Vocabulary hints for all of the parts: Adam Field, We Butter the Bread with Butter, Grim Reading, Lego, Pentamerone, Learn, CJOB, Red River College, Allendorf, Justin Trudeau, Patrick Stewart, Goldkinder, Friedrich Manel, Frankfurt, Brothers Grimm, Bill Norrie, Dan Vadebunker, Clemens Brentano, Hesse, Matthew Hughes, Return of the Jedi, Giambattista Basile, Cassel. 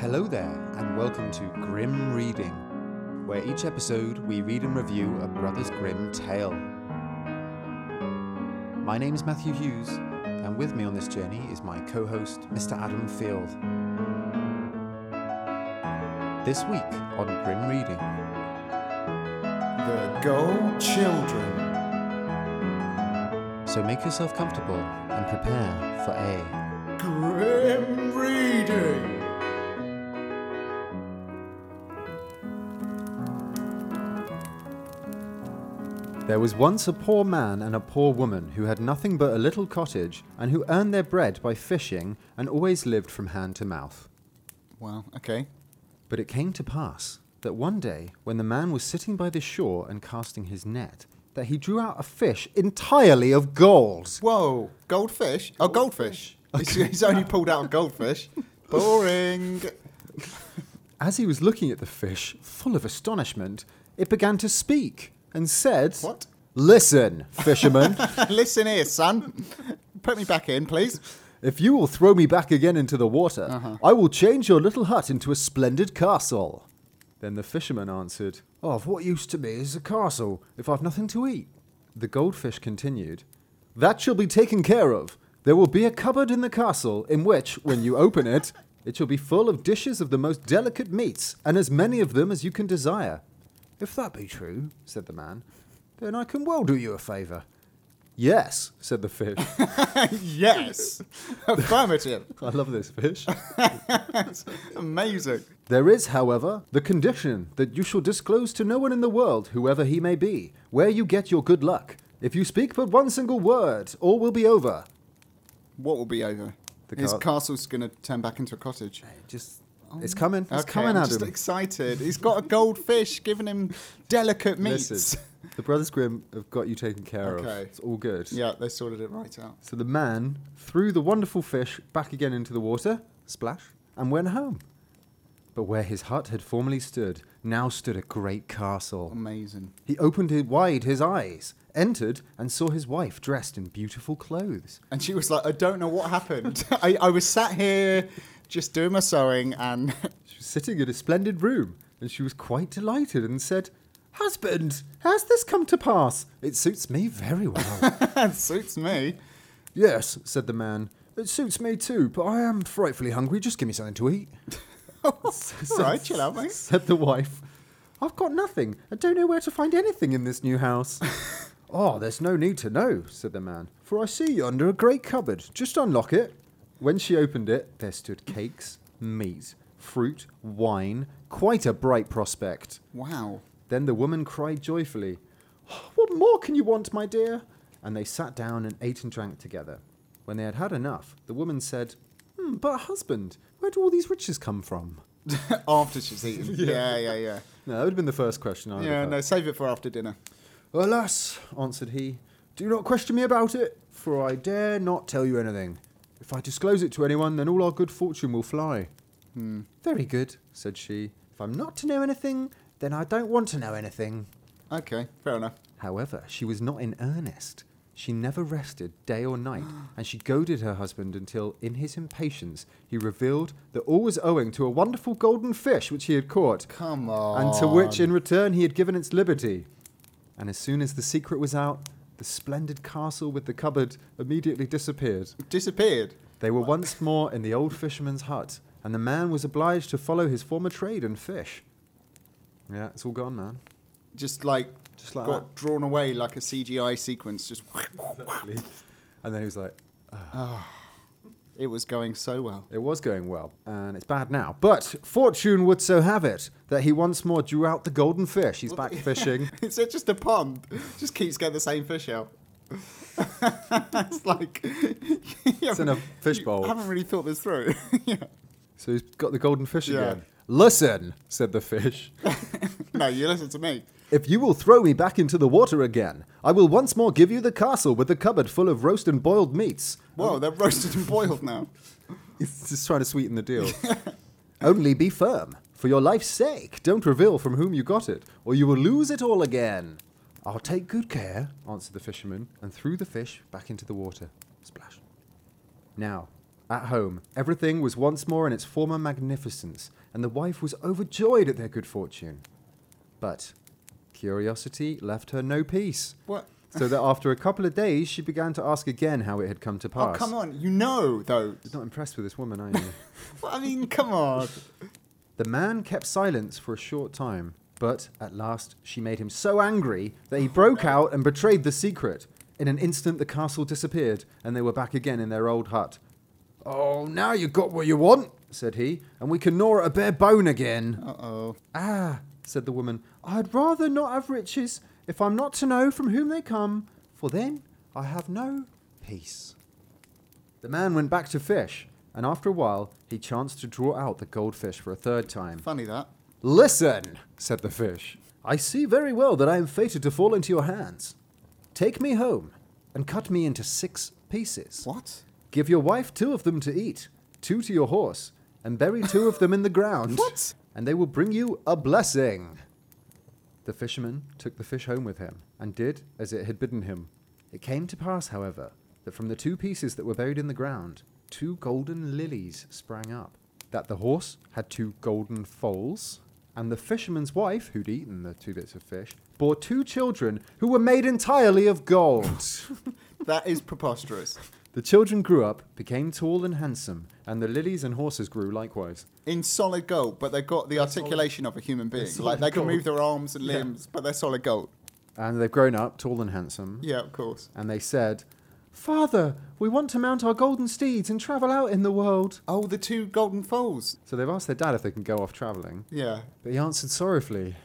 Hello there, and welcome to Grim Reading, where each episode we read and review a Brothers Grimm tale. My name is Matthew Hughes, and with me on this journey is my co-host, Mr. Adam Field. This week on Grim Reading... The Gold Children. So make yourself comfortable and prepare for a... Grim Reading! There was once a poor man and a poor woman who had nothing but a little cottage and who earned their bread by fishing and always lived from hand to mouth. Wow, okay. But it came to pass that one day, when the man was sitting by the shore and casting his net, that he drew out a fish entirely of gold. Whoa, goldfish? Oh, goldfish. Okay. He's only pulled out a goldfish. Boring. As he was looking at the fish, full of astonishment, it began to speak. And said, "What? Listen, fisherman. Listen here, son. Put me back in, please. If you will throw me back again into the water, I will change your little hut into a splendid castle." Then the fisherman answered, "Of what use to me is a castle if I've nothing to eat?" The goldfish continued, "That shall be taken care of. There will be a cupboard in the castle in which, when you open it, it shall be full of dishes of the most delicate meats and as many of them as you can desire." "If that be true," said the man, "then I can well do you a favour." "Yes," said the fish. Yes. Affirmative. I love this fish. It's amazing. "There is, however, the condition that you shall disclose to no one in the world, whoever he may be, where you get your good luck. If you speak but one single word, all will be over." What will be over? His castle's going to turn back into a cottage. It's coming. It's coming, Adam. I'm just excited. He's got a goldfish giving him delicate meats. Listen, the Brothers Grimm have got you taken care of. It's all good. Yeah, they sorted it right out. So the man threw the wonderful fish back again into the water, splash, and went home. But where his hut had formerly stood, now stood a great castle. Amazing. He opened wide his eyes, entered, and saw his wife dressed in beautiful clothes. And she was like, "I don't know what happened. I was sat here... just doing my sewing," and she was sitting in a splendid room, and she was quite delighted and said, "Husband, how's this come to pass? It suits me very well." "It suits me." "Yes," said the man, "it suits me too, but I am frightfully hungry. Just give me something to eat." "All right, chill out, mate," said the wife. "I've got nothing. I don't know where to find anything in this new house." "Oh, there's no need to know," said the man, "for I see yonder a great cupboard. Just unlock it." When she opened it, there stood cakes, meat, fruit, wine, quite a bright prospect. Wow. Then the woman cried joyfully, "What more can you want, my dear?" And they sat down and ate and drank together. When they had had enough, the woman said, "But husband, where do all these riches come from?" After she's eaten. Yeah. No, that would have been the first question. Save it for after dinner. "Alas," answered he, "do not question me about it, for I dare not tell you anything. If I disclose it to anyone, then all our good fortune will fly." "Very good," said she. "If I'm not to know anything, then I don't want to know anything." Okay, fair enough. However, she was not in earnest. She never rested day or night, and she goaded her husband until, in his impatience, he revealed that all was owing to a wonderful golden fish which he had caught. Come on. And to which, in return, he had given its liberty. And as soon as the secret was out... the splendid castle with the cupboard immediately disappeared. Disappeared? They were once more in the old fisherman's hut, and the man was obliged to follow his former trade and fish. Yeah, it's all gone, man. Just like got that. Drawn away like a CGI sequence. Just exactly. And then he was like, It was going so well. It was going well, and it's bad now. But fortune would so have it that he once more drew out the golden fish. He's back fishing. It's just a pond. Just keeps getting the same fish out. It's like... it's in a fishbowl. I haven't really thought this through. Yeah. So he's got the golden fish again. "Listen," said the fish. "No, you listen to me. If you will throw me back into the water again, I will once more give you the castle with the cupboard full of roast and boiled meats." Whoa, they're roasted and boiled now. He's just trying to sweeten the deal. "Only be firm. For your life's sake, don't reveal from whom you got it, or you will lose it all again." "I'll take good care," answered the fisherman, and threw the fish back into the water. Splash. Now, At home, everything was once more in its former magnificence, and the wife was overjoyed at their good fortune. But curiosity left her no peace. What? So that after a couple of days, she began to ask again how it had come to pass. Oh, come on. You know, though. You're not impressed with this woman, are you? Well, I mean, come on. The man kept silence for a short time, but at last she made him so angry that he broke out and betrayed the secret. In an instant, the castle disappeared, and they were back again in their old hut. "Oh, now you got what you want," said he, "and we can gnaw at a bare bone again." Uh-oh. "Ah," said the woman, "I'd rather not have riches if I'm not to know from whom they come, for then I have no peace." The man went back to fish, and after a while he chanced to draw out the goldfish for a third time. Funny that. "Listen," said the fish, "I see very well that I am fated to fall into your hands. Take me home and cut me into 6 pieces. What? Give your wife 2 of them to eat, 2 to your horse, and bury 2 of them in the ground. What? And they will bring you a blessing." The fisherman took the fish home with him and did as it had bidden him. It came to pass, however, that from the 2 pieces that were buried in the ground, 2 golden lilies sprang up, that the horse had 2 golden foals, and the fisherman's wife, who'd eaten the 2 bits of fish, bore 2 children who were made entirely of gold. That is preposterous. The children grew up, became tall and handsome, and the lilies and horses grew likewise. In solid gold, but they got the articulation of a human being. Like, they can move their arms and limbs, but they're solid gold. And they've grown up, tall and handsome. Yeah, of course. And they said, "Father, we want to mount our golden steeds and travel out in the world." Oh, the 2 golden foals. So they've asked their dad if they can go off travelling. Yeah. But he answered sorrowfully,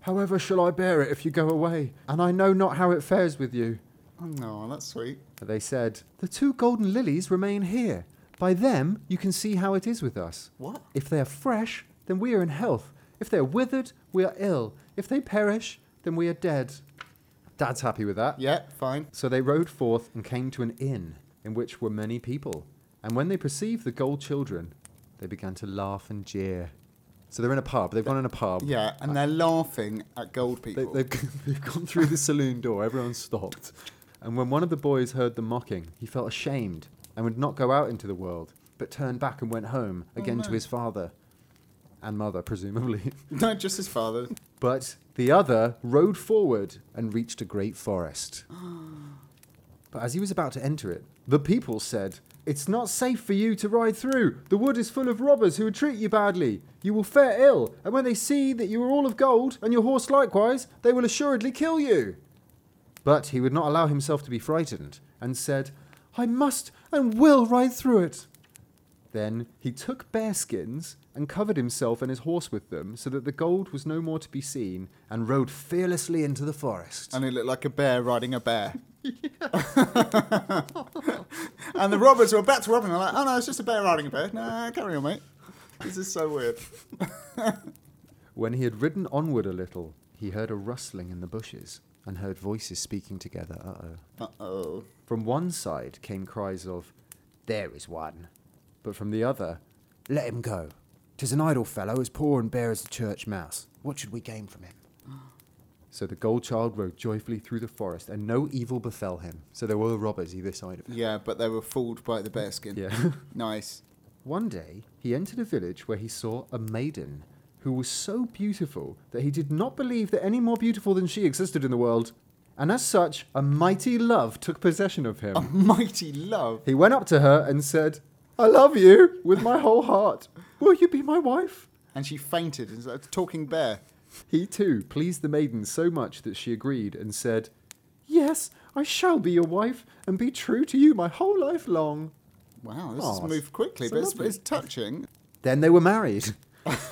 "However shall I bear it if you go away? And I know not how it fares with you." Oh, no, that's sweet. They said, "The 2 golden lilies remain here. By them, you can see how it is with us. What? If they are fresh, then we are in health. If they are withered, we are ill. If they perish, then we are dead." Dad's happy with that. Yeah, fine. So they rode forth and came to an inn, in which were many people. And when they perceived the gold children, they began to laugh and jeer. So they're in a pub. They've gone in a pub. Yeah, and they're laughing at gold people. They've gone through the saloon door. Everyone's stopped. And when one of the boys heard them mocking, he felt ashamed and would not go out into the world, but turned back and went home again to his father and mother, presumably. No, just his father. But the other rode forward and reached a great forest. But as he was about to enter it, the people said, "It's not safe for you to ride through. The wood is full of robbers who would treat you badly. You will fare ill, and when they see that you are all of gold, and your horse likewise, they will assuredly kill you." But he would not allow himself to be frightened, and said, "I must and will ride through it." Then he took bear skins and covered himself and his horse with them, so that the gold was no more to be seen, and rode fearlessly into the forest. And he looked like a bear riding a bear. And the robbers were about to rob him. They're like, "Oh no, it's just a bear riding a bear. Nah, carry on, mate. This is so weird." When he had ridden onward a little, he heard a rustling in the bushes, and heard voices speaking together. Uh-oh. Uh-oh. From one side came cries of, "There is one," but from the other, "Let him go. 'Tis an idle fellow, as poor and bare as the church mouse. What should we gain from him?" So the gold child rode joyfully through the forest, and no evil befell him. So there were robbers either side of him. Yeah, but they were fooled by the bearskin. Yeah. Nice. One day, he entered a village where he saw a maiden who was so beautiful that he did not believe that any more beautiful than she existed in the world. And as such, a mighty love took possession of him. A mighty love? He went up to her and said, "I love you with my whole heart. Will you be my wife?" And she fainted, and started talking bear. He too pleased the maiden so much that she agreed and said, "Yes, I shall be your wife and be true to you my whole life long." Wow, this has moved quickly, so but it's touching. Then they were married.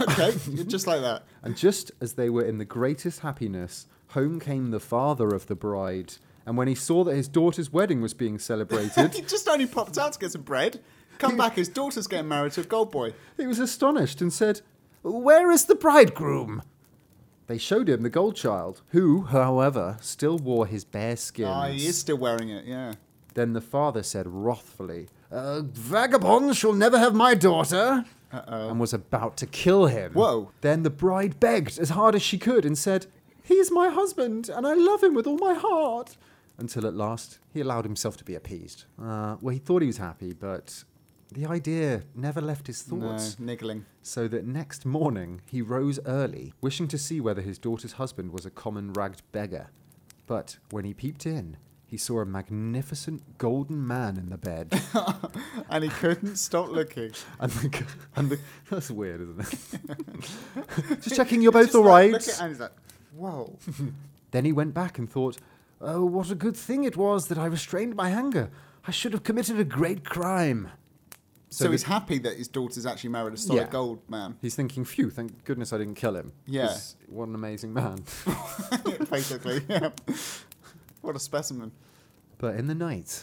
Okay, just like that. And just as they were in the greatest happiness, home came the father of the bride. And when he saw that his daughter's wedding was being celebrated... He just only popped out to get some bread. Come back, his daughter's getting married to a gold boy. He was astonished and said, "Where is the bridegroom?" They showed him the gold child, who, however, still wore his bare skin. Ah, he is still wearing it, yeah. Then the father said wrathfully, "A vagabond shall never have my daughter." Uh-oh. And was about to kill him. Whoa. Then the bride begged as hard as she could and said, "He is my husband, and I love him with all my heart." Until at last, he allowed himself to be appeased. Well, he thought he was happy, but The idea never left his thoughts. No, niggling. So that next morning he rose early, wishing to see whether his daughter's husband was a common ragged beggar. But when he peeped in, he saw a magnificent golden man in the bed. And he couldn't stop looking. That's weird, isn't it? Just checking you're both all right. And he's like, whoa. Then he went back and thought, oh, what a good thing it was that I restrained my anger. I should have committed a great crime. So he's happy that his daughter's actually married a solid gold man. He's thinking, phew, thank goodness I didn't kill him. Yeah. What an amazing man. Basically, yeah. What a specimen. But in the night,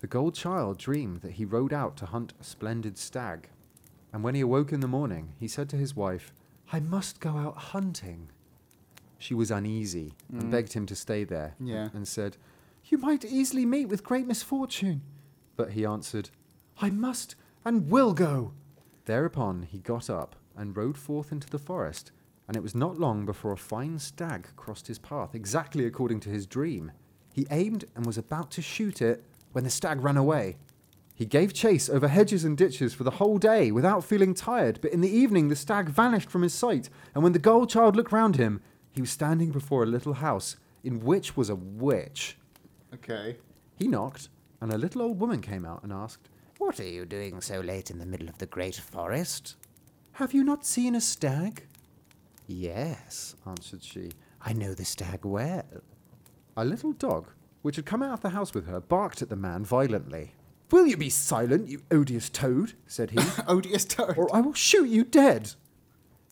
the gold child dreamed that he rode out to hunt a splendid stag. And when he awoke in the morning, he said to his wife, I must go out hunting. She was uneasy and begged him to stay there and said, You might easily meet with great misfortune. But he answered, I must and will go. Thereupon he got up and rode forth into the forest, and it was not long before a fine stag crossed his path, exactly according to his dream. He aimed and was about to shoot it when the stag ran away. He gave chase over hedges and ditches for the whole day without feeling tired, but in the evening the stag vanished from his sight, and when the gold child looked round him, he was standing before a little house, in which was a witch. Okay. He knocked, and a little old woman came out and asked, What are you doing so late in the middle of the great forest? Have you not seen a stag? Yes, answered she. I know the stag well. A little dog, which had come out of the house with her, barked at the man violently. Will you be silent, you odious toad, said he. Odious toad? Or I will shoot you dead.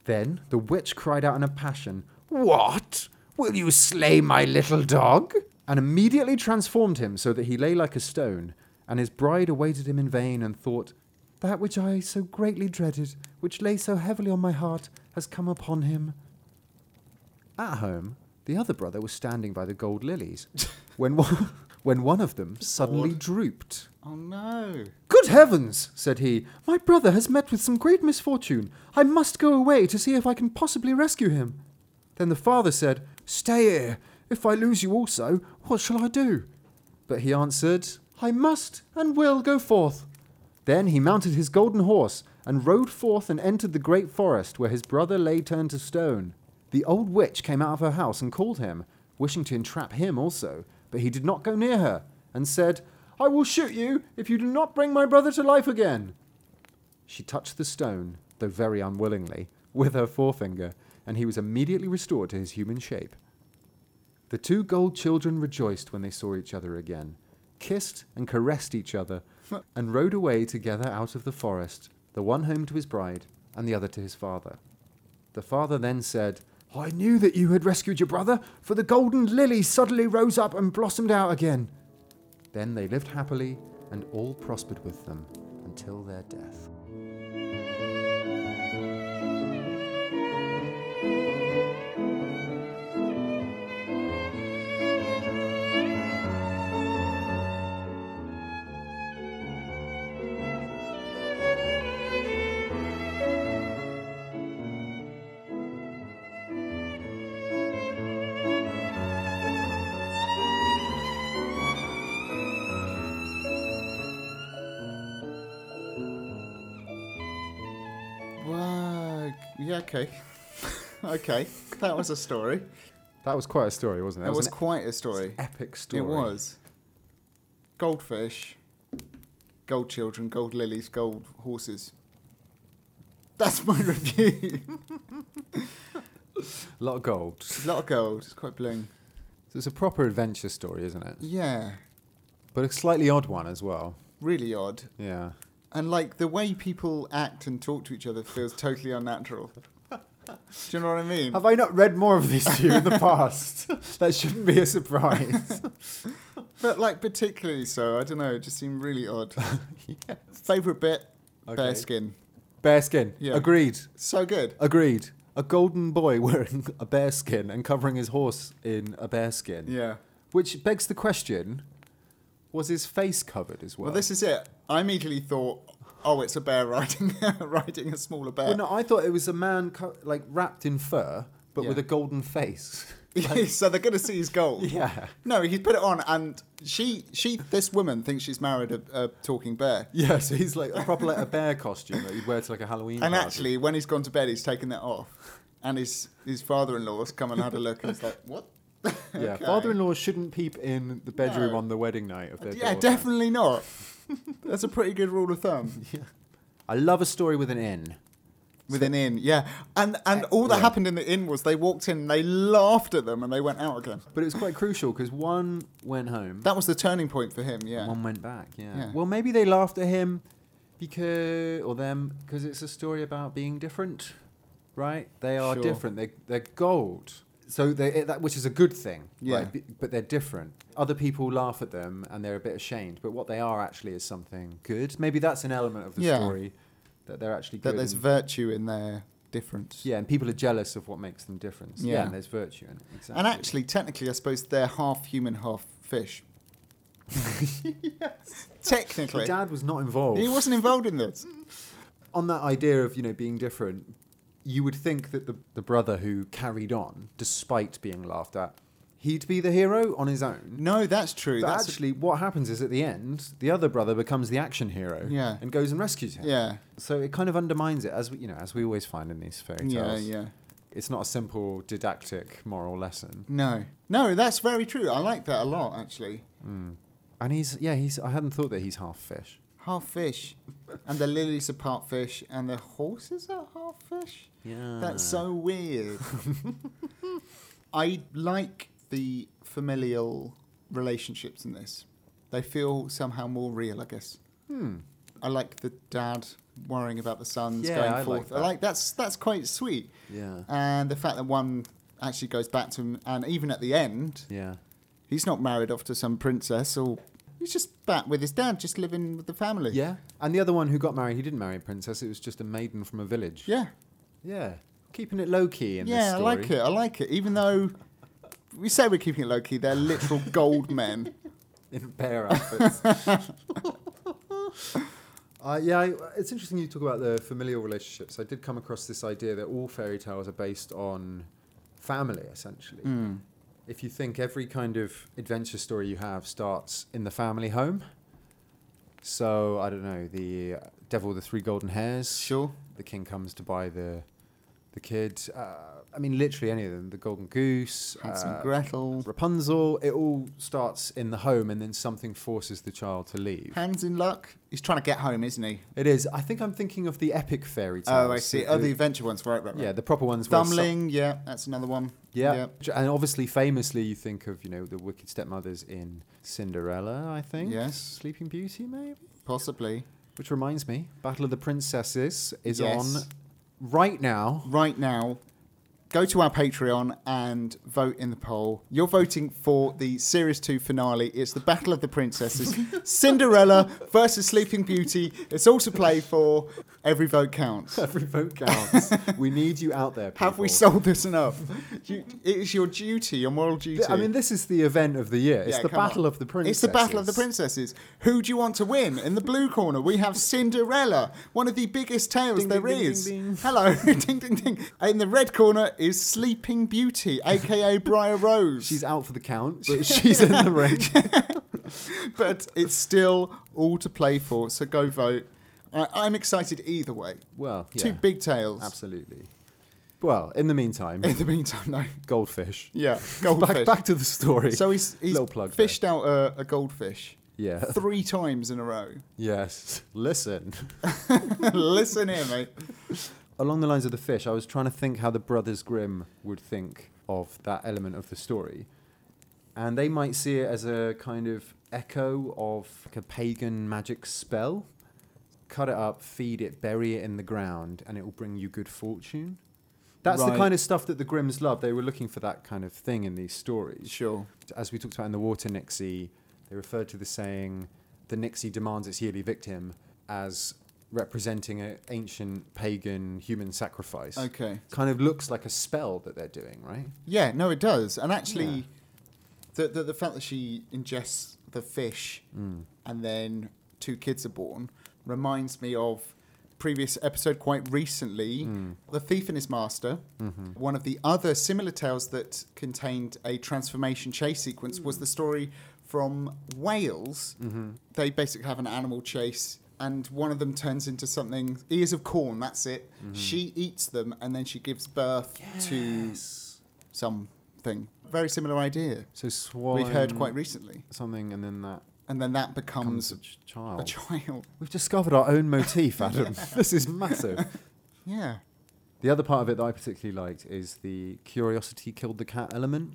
Then the witch cried out in a passion, What? Will you slay my little dog? And immediately transformed him so that he lay like a stone. And his bride awaited him in vain and thought, That which I so greatly dreaded, which lay so heavily on my heart, has come upon him. At home, the other brother was standing by the gold lilies, when one of them suddenly drooped. Oh no! Good heavens, said he, my brother has met with some great misfortune. I must go away to see if I can possibly rescue him. Then the father said, Stay here. If I lose you also, what shall I do? But he answered, I must and will go forth. Then he mounted his golden horse and rode forth and entered the great forest where his brother lay turned to stone. The old witch came out of her house and called him, wishing to entrap him also, but he did not go near her and said, I will shoot you if you do not bring my brother to life again. She touched the stone, though very unwillingly, with her forefinger, and he was immediately restored to his human shape. The two gold children rejoiced when they saw each other again, kissed and caressed each other, and rode away together out of the forest, the one home to his bride, and the other to his father. The father then said, I knew that you had rescued your brother, for the golden lily suddenly rose up and blossomed out again. Then they lived happily, and all prospered with them until their death. Okay. Okay. That was a story. That was quite a story, wasn't it? It was quite a story. It's an epic story. It was. Goldfish, gold children, gold lilies, gold horses. That's my review. A lot of gold. A lot of gold. It's quite bling. So it's a proper adventure story, isn't it? Yeah. But a slightly odd one as well. Really odd. Yeah. And, like, the way people act and talk to each other feels totally unnatural. Do you know what I mean? Have I not read more of these two in the past? That shouldn't be a surprise. But, like, particularly so. I don't know. It just seemed really odd. Yes. Favourite bit? Okay. Bearskin. Bearskin. Yeah. Agreed. So good. Agreed. A golden boy wearing a bearskin and covering his horse in a bearskin. Yeah. Which begs the question... Was his face covered as well? Well, this is it. I immediately thought, oh, it's a bear riding a smaller bear. Well, no, I thought it was a man like wrapped in fur, but with a golden face. Like... So they're going to see his gold. Yeah. No, he put it on and This woman thinks she's married a talking bear. Yeah, so he's like a proper like a bear costume that he'd wear to like a Halloween party. Actually, when he's gone to bed, he's taken that off. And his father-in-law's come and had a look and it's like, what? Yeah, okay. Father-in-law shouldn't peep in the bedroom on the wedding night of their daughter. Yeah, definitely not. That's a pretty good rule of thumb. Yeah. I love a story with an N. With an inn, yeah. And all that happened in the inn was they walked in, they laughed at them, and they went out again. But it was quite crucial, because one went home. That was the turning point for him, yeah. And one went back, yeah. Well, maybe they laughed at him because it's a story about being different, right? They are different. They're gold. So which is a good thing, right? But they're different. Other people laugh at them, and they're a bit ashamed. But what they are actually is something good. Maybe that's an element of the story. That they're actually good. That there's virtue in their difference. Yeah, and people are jealous of what makes them different. Yeah, and there's virtue in it. Exactly. And actually, technically, I suppose they're half human, half fish. Yes. Technically. Your dad was not involved. He wasn't involved in this. On that idea of, being different, you would think that the brother who carried on, despite being laughed at, he'd be the hero on his own. No, that's true. But actually, what happens is at the end, the other brother becomes the action hero and goes and rescues him. Yeah. So it kind of undermines it, as we always find in these fairy tales. Yeah, yeah. It's not a simple didactic moral lesson. No, that's very true. I like that a lot, actually. Mm. And he's. I hadn't thought that he's half fish. Half fish, and the lilies are part fish, and the horses are half fish. Yeah. That's so weird. I like the familial relationships in this. They feel somehow more real, I guess. I like the dad worrying about the sons going forth. Like that. That's quite sweet. Yeah. And the fact that one actually goes back to him, and even at the end, he's not married off to some princess, or he's just back with his dad, just living with the family. Yeah. And the other one who got married, he didn't marry a princess, it was just a maiden from a village. Yeah. Yeah. Keeping it low-key in this story. Yeah, I like it. Even though... We say we're keeping it low-key. They're literal gold men. In bear outfits. It's interesting you talk about the familial relationships. I did come across this idea that all fairy tales are based on family, essentially. Mm. If you think every kind of adventure story you have starts in the family home. So, I don't know, the Devil with the Three Golden Hairs. Sure. The king comes to buy the kid, literally any of them, the Golden Goose, Hansel and Gretel, Rapunzel, it all starts in the home and then something forces the child to leave. Hans in Luck, he's trying to get home, isn't he? It is. I think I'm thinking of the epic fairy tales. Oh, I see. The adventure ones, right. Yeah, the proper ones. Thumbling, that's another one. Yeah. And obviously, famously, you think of, the wicked stepmothers in Cinderella, I think. Yes. Sleeping Beauty, maybe? Possibly. Which reminds me, Battle of the Princesses is on... Right now, go to our Patreon and vote in the poll. You're voting for the Series 2 finale. It's the Battle of the Princesses. Cinderella versus Sleeping Beauty. It's all to play for. Every vote counts. Every vote counts. We need you out there, people. Have we sold this enough? It is your duty, your moral duty. This is the event of the year. It's the Battle of the Princesses. It's the Battle of the Princesses. Who do you want to win? In the blue corner, we have Cinderella, one of the biggest tales there is. Ding, ding. Hello. Ding, ding, ding. In the red corner... is Sleeping Beauty, a.k.a. Briar Rose. She's out for the count, but she's in the ring. But it's still all to play for, so go vote. I'm excited either way. Well, two big tales. Absolutely. Well, in the meantime, no. Goldfish. Yeah, goldfish. Back to the story. So he's fished out a goldfish. Yeah. 3 times in a row. Yes. Listen. Listen here, mate. Along the lines of the fish, I was trying to think how the Brothers Grimm would think of that element of the story. And they might see it as a kind of echo of like a pagan magic spell. Cut it up, feed it, bury it in the ground, and it will bring you good fortune. That's the kind of stuff that the Grimms love. They were looking for that kind of thing in these stories. Sure. As we talked about in The Water Nixie, they referred to the saying, the Nixie demands its yearly victim, as... representing an ancient pagan human sacrifice. Okay. Kind of looks like a spell that they're doing, right? Yeah, no, it does. And actually, the fact that she ingests the fish and then 2 kids are born reminds me of previous episode quite recently, The Thief and His Master. Mm-hmm. One of the other similar tales that contained a transformation chase sequence was the story from Wales. Mm-hmm. They basically have an animal chase, and one of them turns into something, ears of corn, that's it. Mm-hmm. She eats them, and then she gives birth to something. Very similar idea. So swallowing... We've heard quite recently. Something, and then that... And then that becomes a child. A child. We've discovered our own motif, Adam. This is massive. Yeah. The other part of it that I particularly liked is the curiosity killed the cat element.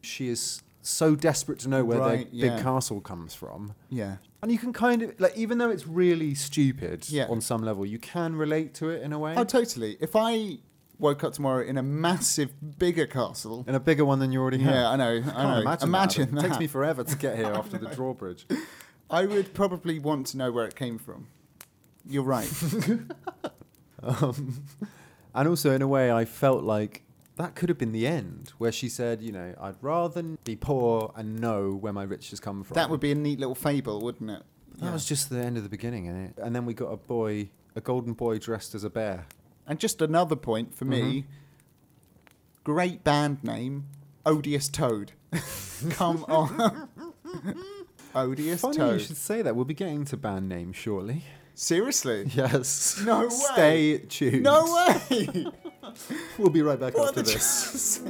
She is so desperate to know where their big castle comes from. Yeah. And you can kind of, like, even though it's really stupid on some level, you can relate to it in a way. Oh, totally. If I woke up tomorrow in a massive, bigger castle. In a bigger one than you already have. Yeah, I know. Imagine that. It takes me forever to get here after the drawbridge. I would probably want to know where it came from. You're right. And also, in a way, I felt like that could have been the end, where she said, you know, I'd rather be poor and know where my riches come from. That would be a neat little fable, wouldn't it? That was just the end of the beginning, innit? And then we got a golden boy dressed as a bear. And just another point for me, great band name, Odious Toad. Come on. Odious Toad. Funny you should say that. We'll be getting to band names shortly. Seriously? Yes. No way. Stay tuned. No way. We'll be right back after this.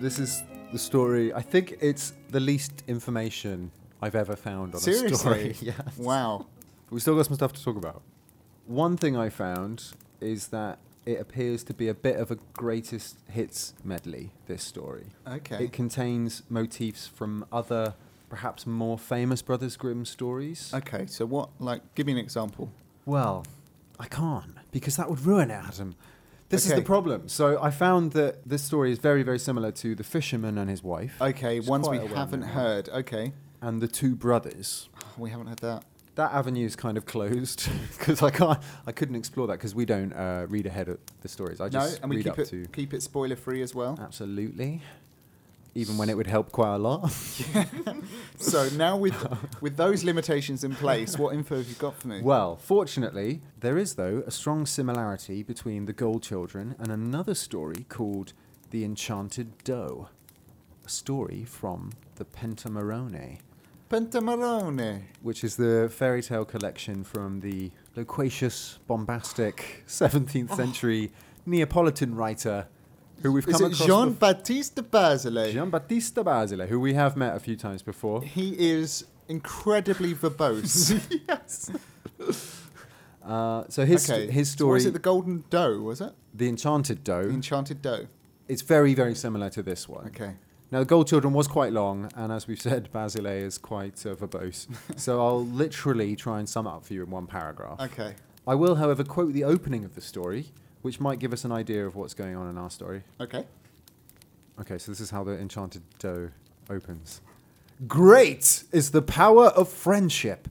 This is the story. I think it's the least information I've ever found on a story. Seriously? Yes. Wow. But we've still got some stuff to talk about. One thing I found is that it appears to be a bit of a greatest hits medley, this story. Okay. It contains motifs from other, perhaps more famous Brothers Grimm stories. Okay, so what, like, give me an example. Well, I can't, because that would ruin it, Adam. This is the problem. So I found that this story is very, very similar to The Fisherman and His Wife. Okay, ones we haven't heard. Okay. And The Two Brothers. Oh, we haven't heard that. That avenue is kind of closed because I couldn't explore that because we don't read ahead of the stories. I just read up to... keep it spoiler free as well. Absolutely. Even when it would help quite a lot. Yeah. So now with those limitations in place, what info have you got for me? Well, fortunately, there is, though, a strong similarity between The Gold Children and another story called The Enchanted Doe, a story from the Pentamerone. Pentamerone. Which is the fairy tale collection from the loquacious, bombastic 17th century Neapolitan writer... Who we've come across. Giambattista Basile. Giambattista Basile, who we have met a few times before. He is incredibly verbose. Yes. So his story. So was it The Golden Doe? Was it The Enchanted Doe? The Enchanted Doe. It's very, very similar to this one. Okay. Now, The Gold Children was quite long, and as we've said, Basile is quite verbose. So I'll literally try and sum it up for you in one paragraph. Okay. I will, however, quote the opening of the story, which might give us an idea of what's going on in our story. Okay. Okay, so this is how The Enchanted Doe opens. Great is the power of friendship,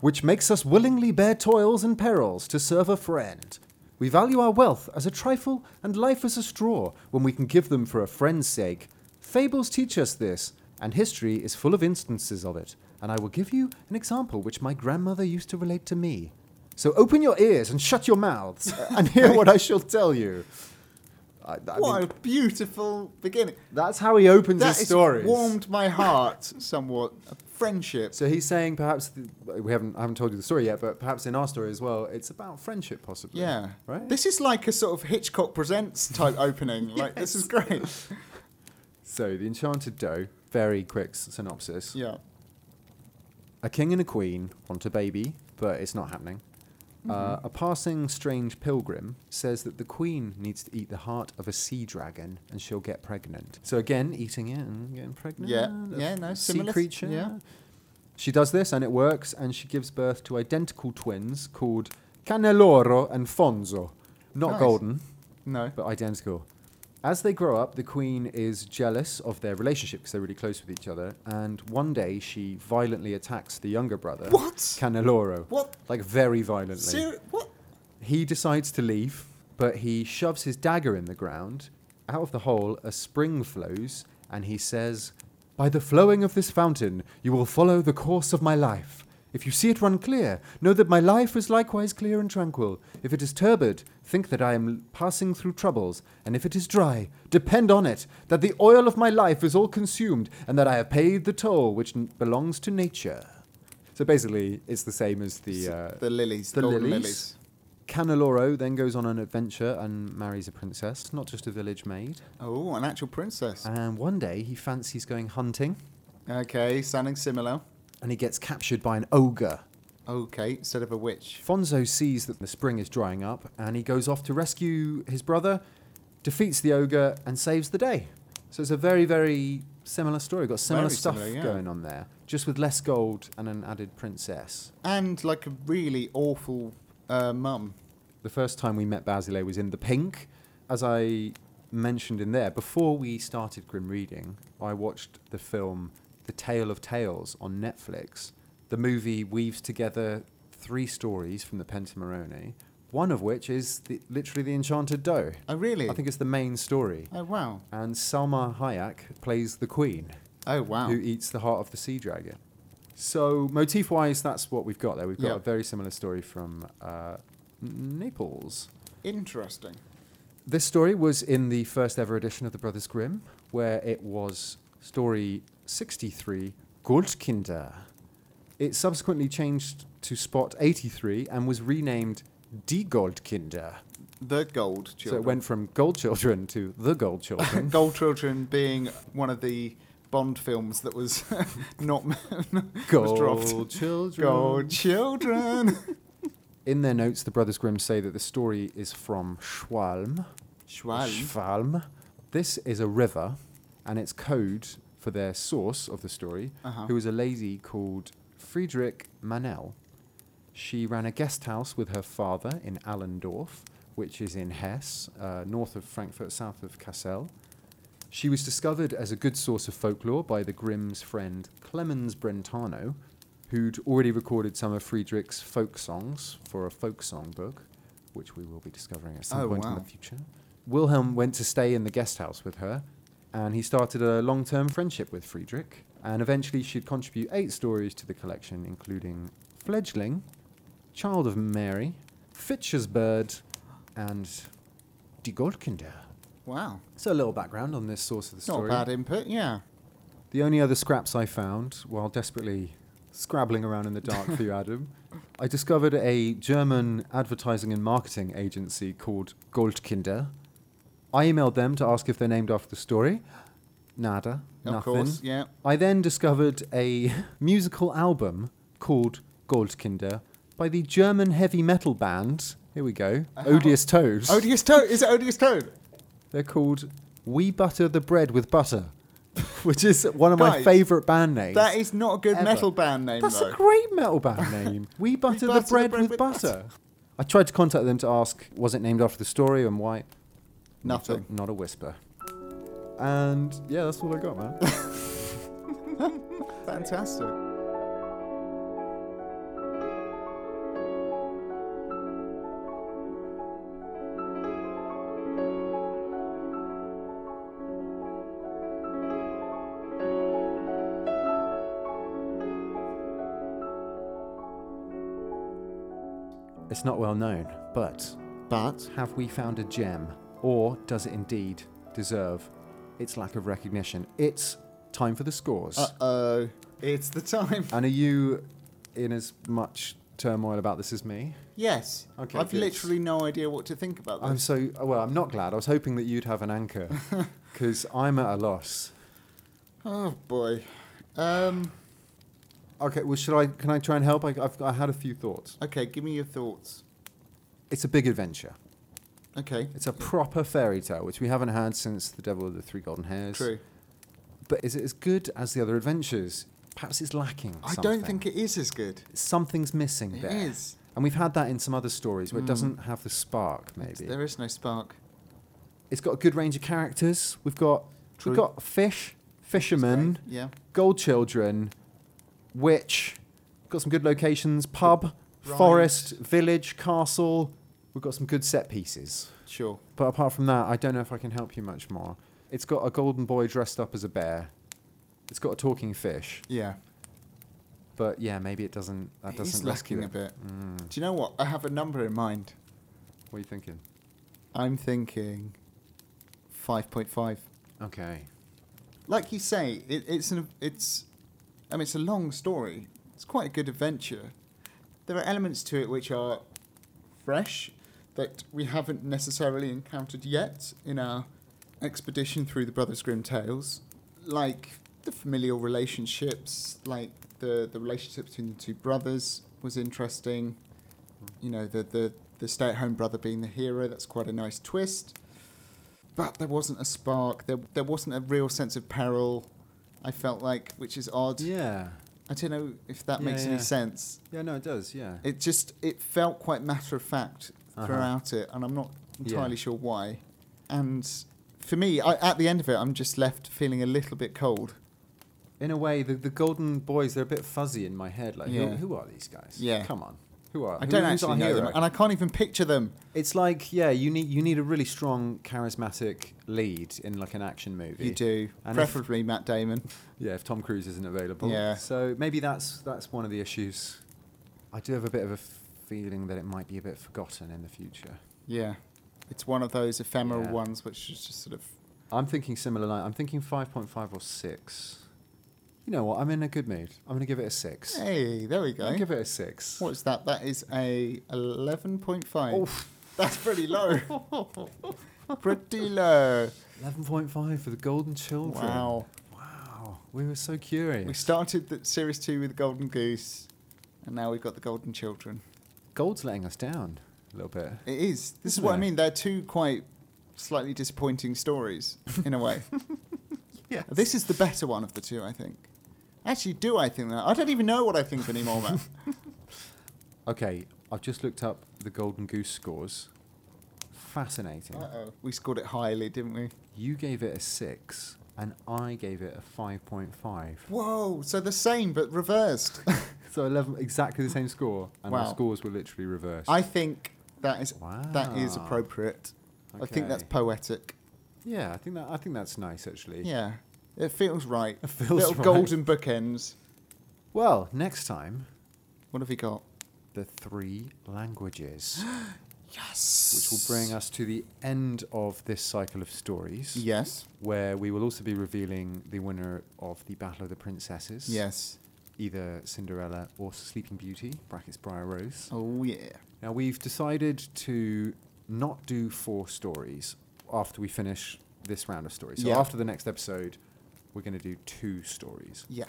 which makes us willingly bear toils and perils to serve a friend. We value our wealth as a trifle and life as a straw when we can give them for a friend's sake. Fables teach us this, and history is full of instances of it. And I will give you an example which my grandmother used to relate to me. So open your ears and shut your mouths and hear what I shall tell you. I mean, a beautiful beginning. That's how he opens his stories. That warmed my heart somewhat. Friendship. So he's saying perhaps, I haven't told you the story yet, but perhaps in our story as well, it's about friendship possibly. Yeah. Right? This is like a sort of Hitchcock Presents type opening. Yes. Like, this is great. So The Enchanted Doe, very quick synopsis. Yeah. A king and a queen want a baby, but it's not happening. A passing strange pilgrim says that the queen needs to eat the heart of a sea dragon and she'll get pregnant. So again, eating it and getting pregnant. Sea creature. Yeah. She does this and it works, and she gives birth to identical twins called Caneloro and Fonzo. Not golden. No. But identical. As they grow up, the queen is jealous of their relationship because they're really close with each other. And one day, she violently attacks the younger brother. What? Caneloro. What? Like, very violently. What? He decides to leave, but he shoves his dagger in the ground Out of the hole, a spring flows, and he says, "By the flowing of this fountain, you will follow the course of my life. If you see it run clear, know that my life is likewise clear and tranquil. If it is turbid, think that I am passing through troubles, and if it is dry, depend on it, that the oil of my life is all consumed, and that I have paid the toll which belongs to nature." So basically, it's the same as the lilies. The golden lilies. Caneloro then goes on an adventure and marries a princess, not just a village maid. Oh, an actual princess. And one day, he fancies going hunting. Okay, sounding similar. And he gets captured by an ogre. Okay, instead of a witch. Fonzo sees that the spring is drying up, and he goes off to rescue his brother, defeats the ogre, and saves the day. So it's a very, very similar story. Got similar stuff going on there, just with less gold and an added princess. And like a really awful mum. The first time we met Basile was in The Pink. As I mentioned in there, before we started Grim Reading, I watched the film The Tale of Tales on Netflix. The movie weaves together three stories from the Pentamerone, one of which is literally the Enchanted Doe. Oh, really? I think it's the main story. Oh, wow. And Salma Hayek plays the queen. Oh, wow. Who eats the heart of the sea dragon. So, motif-wise, that's what we've got there. We've got a very similar story from Naples. Interesting. This story was in the first ever edition of the Brothers Grimm, where it was story 63, Goldkinder. It subsequently changed to spot 83 and was renamed Die Goldkinder. The Gold Children. So it went from Gold Children to The Gold Children. Gold Children being one of the Bond films that was not Gold was dropped. Children. Gold Children. In their notes, the Brothers Grimm say that the story is from Schwalm. This is a river, and it's code for their source of the story, who is a lady called Friedrich Manel. She ran a guest house with her father in Allendorf, which is in Hesse, north of Frankfurt, south of Cassel. She was discovered as a good source of folklore by the Grimm's friend Clemens Brentano, who'd already recorded some of Friedrich's folk songs for a folk song book, which we will be discovering at some point in the future. Wilhelm went to stay in the guest house with her, and he started a long-term friendship with Friedrich. And eventually she'd contribute 8 stories to the collection, including Fledgling, Child of Mary, Fitcher's Bird, and Die Goldkinder. Wow. So a little background on this source of the story. Not bad input, yeah. The only other scraps I found, while desperately scrabbling around in the dark for you, Adam, I discovered a German advertising and marketing agency called Goldkinder. I emailed them to ask if they're named after the story. Nada. Nothing. Of course, yeah. I then discovered a musical album called Goldkinder by the German heavy metal band, here we go, Odious Toad. Odious Toad? Is it Odious Toad? They're called We Butter the Bread with Butter, which is one of my favourite band names. That is not a good metal band name, That's a great metal band name. We Butter the Bread with Butter. I tried to contact them to ask, was it named after the story and why? Nothing. Not a whisper. And yeah, that's all I got, man. Fantastic. It's not well known, but have we found a gem, or does it indeed deserve its lack of recognition? It's time for the scores. Uh-oh. It's the time. And are you in as much turmoil about this as me? Yes. Okay. I've literally no idea what to think about this. I'm not glad. I was hoping that you'd have an anchor, because I'm at a loss. Oh, boy. Okay, well, can I try and help? I had a few thoughts. Okay, give me your thoughts. It's a big adventure. Okay. It's a proper fairy tale, which we haven't had since The Devil with the Three Golden Hairs. True. But is it as good as the other adventures? Perhaps it's lacking something. I don't think it is as good. Something's missing there. It is. And we've had that in some other stories where it doesn't have the spark, maybe. There is no spark. It's got a good range of characters. We've got fishermen, gold children, witch, got some good locations, pub, forest, village, castle, We've got some good set pieces. Sure. But apart from that, I don't know if I can help you much more. It's got a golden boy dressed up as a bear. It's got a talking fish. Yeah. But yeah, maybe it doesn't. That doesn't rescue it. It's lacking a bit. Mm. Do you know what? I have a number in mind. What are you thinking? I'm thinking 5.5. Okay. Like you say, it's a long story. It's quite a good adventure. There are elements to it which are fresh, that we haven't necessarily encountered yet in our expedition through the Brothers Grimm tales, like the familial relationships, like the relationship between the two brothers was interesting. You know, the stay-at-home brother being the hero, that's quite a nice twist. But there wasn't a spark. There wasn't a real sense of peril, I felt like, which is odd. Yeah. I don't know if that makes any sense. Yeah, no, it does, yeah. It felt quite matter-of-fact throughout it, and I'm not entirely sure why. And for me, at the end of it, I'm just left feeling a little bit cold. In a way, the golden boys, they're a bit fuzzy in my head. Like, who are these guys? Yeah. Come on. Who are? I don't actually know them, and I can't even picture them. It's like, you need a really strong, charismatic lead in like an action movie. You do, and preferably Matt Damon. Yeah, if Tom Cruise isn't available. Yeah. So maybe that's one of the issues. I do have a bit of a feeling that it might be a bit forgotten in the future. Yeah, it's one of those ephemeral ones, which is just sort of. I'm thinking similar. I'm thinking 5.5 or 6. You know what? I'm in a good mood. I'm going to give it a 6. Hey, there we go. I'll give it a 6. What is that? That is a 11.5. Oh. That's pretty low. Pretty low. 11.5 for the Golden Children. Wow. We were so curious. We started Series 2 with the Golden Goose, and now we've got the Golden Children. Gold's letting us down a little bit. It is. This is what I mean. They're two quite slightly disappointing stories, in a way. Yes. This is the better one of the two, I think. Actually, do I think that? I don't even know what I think anymore, man. Okay, I've just looked up the Golden Goose scores. Fascinating. Uh-oh. We scored it highly, didn't we? You gave it a 6, and I gave it a 5.5. Whoa, so the same, but reversed. So 11, exactly the same score, and our scores were literally reversed. I think that is appropriate. Okay. I think that's poetic. Yeah, I think that's nice, actually. Yeah. It feels right. It feels little right. Golden bookends. Well, next time. What have we got? The 3 languages. Yes. Which will bring us to the end of this cycle of stories. Yes. Where we will also be revealing the winner of the Battle of the Princesses. Yes. Either Cinderella or Sleeping Beauty, brackets Briar Rose. Oh, yeah. Now, we've decided to not do 4 stories after we finish this round of stories. So after the next episode, we're going to do 2 stories. Yeah.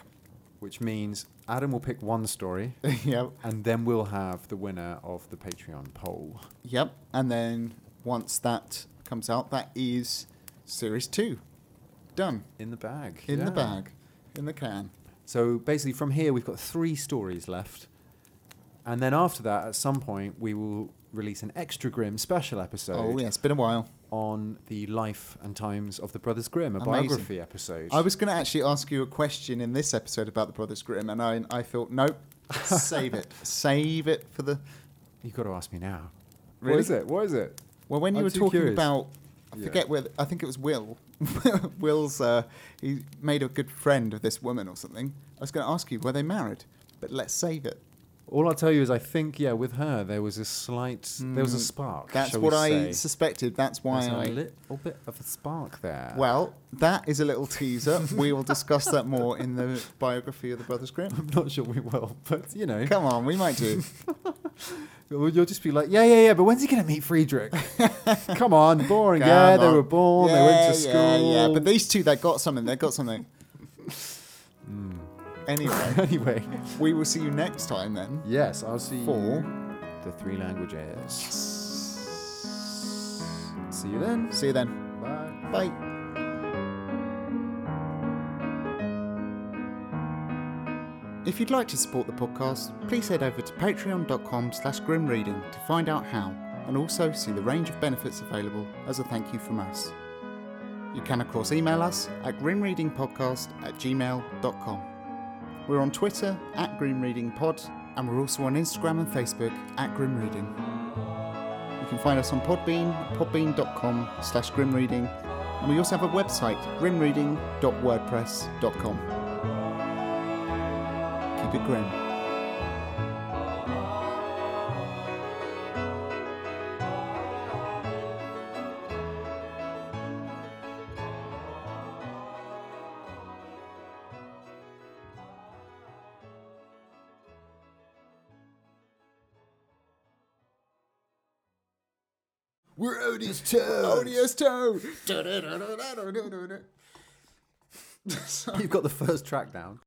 Which means Adam will pick one story. Yep. And then we'll have the winner of the Patreon poll. Yep. And then once that comes out, that is Series 2. Done. In the bag. In the bag. In the can. So basically from here, we've got 3 stories left. And then after that, at some point, we will release an extra Grimm special episode. Oh, yeah. It's been a while. On the life and times of the Brothers Grimm, a biography episode. I was going to actually ask you a question in this episode about the Brothers Grimm, and I thought, nope, save it. Save it for the... You've got to ask me now. Really? What is it? Well, when you were talking curious. About... I forget where... I think it was Will. Will's... he made a good friend of this woman or something. I was going to ask you, were they married? But let's save it. All I'll tell you is I think, with her, there was a slight... There was a spark, that's what I suspected. That's why There's a little bit of a spark there. Well, that is a little teaser. We will discuss that more in the biography of the Brothers Grimm. I'm not sure we will, but, you know... Come on, we might do. You'll just be like, yeah, but when's he going to meet Friedrich? Come on, boring. Come on. They were born, they went to school. Yeah, but these two, they got something. Anyway, we will see you next time then. Yes, I'll see you for the 3 languages. Yes. See you then. See you then. Bye. Bye. If you'd like to support the podcast, please head over to patreon.com/grimreading to find out how, and also see the range of benefits available as a thank you from us. You can, of course, email us at grimreadingpodcast@gmail.com. We're on Twitter @GrimReadingPod, and we're also on Instagram and Facebook @GrimReading. You can find us on Podbean, podbean.com/grimreading, and we also have a website, grimreading.wordpress.com. Keep it grim. We're odious toad. Odious toad. You've got the first track down.